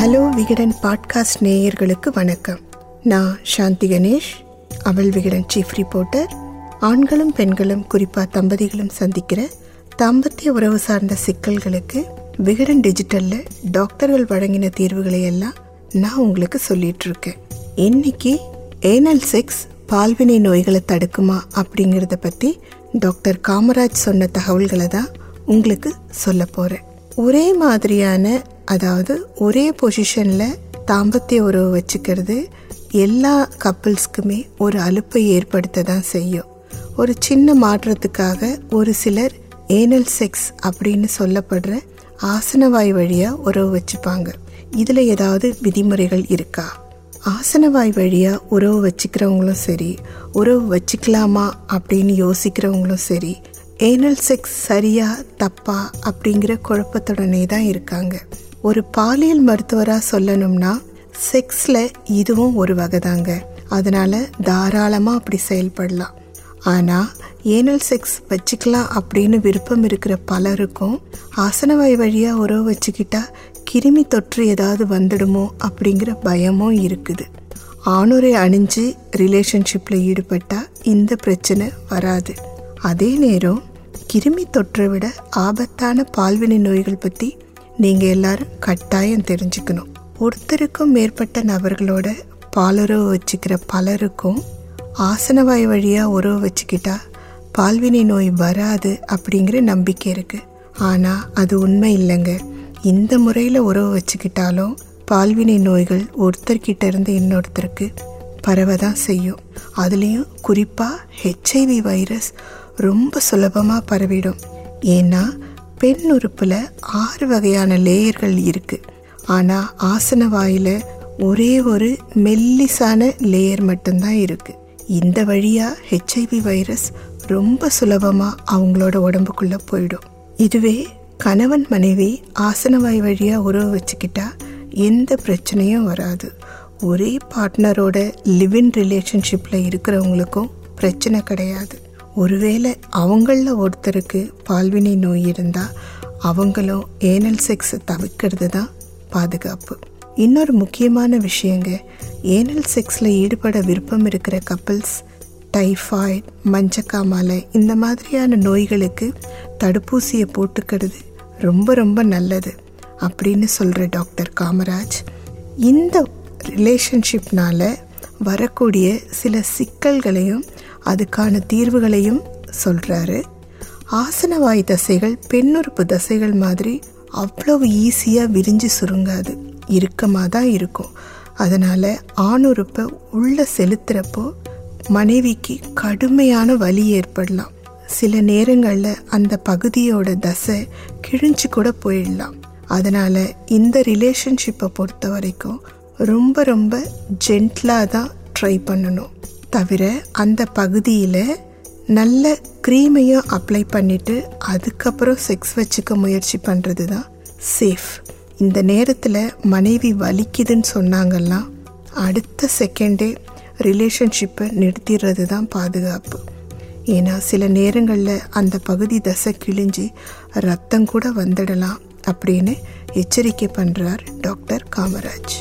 Hello Vikatan podcast நேயர்களுக்கு வணக்கம். நான் சாந்தி கணேஷ், அவள் விகடன் சீஃப் ரிப்போர்ட்டர். ஆண்களும் பெண்களும் குறிப்பாக தம்பதிகளும் சந்திக்கிற தாம்பத்திய உறவு சார்ந்த சிக்கல்களுக்கு விகடன் டிஜிட்டலில் டாக்டர்கள் வழங்கின தீர்வுகளை எல்லாம் நான் உங்களுக்கு சொல்லிகிட்ருக்கேன். இன்றைக்கி ஏனல் செக்ஸ் பால்வினை நோய்களை தடுக்குமா அப்படிங்கிறத பற்றி டாக்டர் காமராஜ் சொன்ன தகவல்களை தான் உங்களுக்கு சொல்ல போகிறேன். ஒரே மாதிரியான, அதாவது ஒரே பொசிஷனில் தாம்பத்திய உறவு வச்சுக்கிறது எல்லா கப்புள்ஸ்க்குமே ஒரு அலுப்பை ஏற்படுத்த தான் செய்யும். ஒரு சின்ன மாற்றத்துக்காக ஒரு சிலர் ஏனல் செக்ஸ் அப்படின்னு சொல்லப்படுற ஆசனவாய் வழியாக உறவு வச்சுப்பாங்க. இதில் ஏதாவது விதிமுறைகள் இருக்கா? ஆசனவாய் வழியாக உறவு வச்சுக்கிறவங்களும் சரி, உறவு வச்சுக்கலாமா அப்படின்னு யோசிக்கிறவங்களும் சரி, ஏனல் செக்ஸ் சரியா தப்பா அப்படிங்கிற குழப்பத்துடனே தான் இருக்காங்க. ஒரு பாலியல் மருத்துவராக சொல்லணும்னா செக்ஸில் இதுவும் ஒரு வகை தாங்க. அதனால் தாராளமாக அப்படி செயல்படலாம். ஆனால் ஏனல் செக்ஸ் வச்சுக்கலாம் அப்படின்னு விருப்பம் இருக்கிற பலருக்கும் ஆசனவாய் வழியாக உறவு வச்சுக்கிட்டா கிருமி தொற்று ஏதாவது வந்துடுமோ அப்படிங்கிற பயமும் இருக்குது. ஆணுரை அணிஞ்சு ரிலேஷன்ஷிப்பில் ஈடுபட்டால் இந்த பிரச்சனை வராது. அதே நேரம் கிருமி தொற்றை விட ஆபத்தான பால்வினை நோய்கள் பற்றி நீங்கள் எல்லாரும் கட்டாயம் தெரிஞ்சுக்கணும். ஒருத்தருக்கும் மேற்பட்ட நபர்களோட பாலுறவு வச்சுக்கிற பலருக்கும் ஆசனவாய் வழியாக உறவு வச்சுக்கிட்டா பால்வினை நோய் வராது அப்படிங்கிற நம்பிக்கை இருக்குது. ஆனால் அது உண்மை இல்லைங்க. இந்த முறையில் உறவு வச்சுக்கிட்டாலும் பால்வினை நோய்கள் ஒருத்தர்கிட்ட இருந்து இன்னொருத்தருக்கு பரவ தான் செய்யும். அதுலேயும் குறிப்பாக ஹெச்ஐவி வைரஸ் ரொம்ப சுலபமாக பரவிடும். ஏன்னா பெண் உறுப்பில் 6 வகையான லேயர்கள் இருக்குது. ஆனால் ஆசன வாயில் ஒரே ஒரு மெல்லிசான லேயர் மட்டும்தான் இருக்குது. இந்த வழியாக ஹெச்ஐவி வைரஸ் ரொம்ப சுலபமாக அவங்களோட உடம்புக்குள்ளே போயிடும். இதுவே கணவன் மனைவி ஆசனவாய் வழியாக உறவு வச்சுக்கிட்டா எந்த பிரச்சனையும் வராது. ஒரே பார்ட்னரோட லிவின் ரிலேஷன்ஷிப்பில் இருக்கிறவங்களுக்கும் பிரச்சனை கிடையாது. ஒருவேளை அவங்களில் ஒருத்தருக்கு பால்வினை நோய் இருந்தால் அவங்களும் ஏனல் செக்ஸை தவிர்க்கிறது தான் பாதுகாப்பு. இன்னொரு முக்கியமான விஷயங்க, ஏனல் செக்ஸில் ஈடுபட விருப்பம் இருக்கிற கப்பிள்ஸ் டைஃபாய்டு, மஞ்சக்காமாலை இந்த மாதிரியான நோய்களுக்கு தடுப்பூசியை போட்டுக்கிறது ரொம்ப ரொம்ப நல்லது அப்படின்னு சொல்கிற டாக்டர் காமராஜ் இந்த ரிலேஷன்ஷிப்னால் வரக்கூடிய சில சிக்கல்களையும் அதுக்கான தீர்வுகளையும் சொல்கிறாரு. ஆசனவாய் தசைகள் பெண்ணுறுப்பு தசைகள் மாதிரி அவ்வளவு ஈஸியாக விரிஞ்சு சுருங்காது, இறுக்கமாக தான் இருக்கும். அதனால் ஆணுறுப்பை உள்ளே செலுத்துகிறப்போ மனைவிக்கு கடுமையான வலி ஏற்படலாம். சில நேரங்களில் அந்த பகுதியோட தசை கிழிஞ்சு கூட போயிடலாம். அதனால் இந்த ரிலேஷன்ஷிப்பை பொறுத்த வரைக்கும் ரொம்ப ரொம்ப ஜென்டலாக தான் ட்ரை பண்ணணும். தவிர அந்த பகுதியில் நல்ல க்ரீமையும் அப்ளை பண்ணிவிட்டு அதுக்கப்புறம் செக்ஸ் வச்சுக்க முயற்சி பண்ணுறது தான் சேஃப். இந்த நேரத்தில் மனைவி வலிக்குதுன்னு சொன்னாங்கன்னா அடுத்த செகண்டே ரிலேஷன்ஷிப்பை நிறுத்திடுறது தான் பாதுகாப்பு. ஏன்னா சில நேரங்களில் அந்த பகுதி தசை கிழிஞ்சி ரத்தம் கூட வந்துடலாம் அப்படின்னு எச்சரிக்கை பண்ணுறார் டாக்டர் காமராஜ்.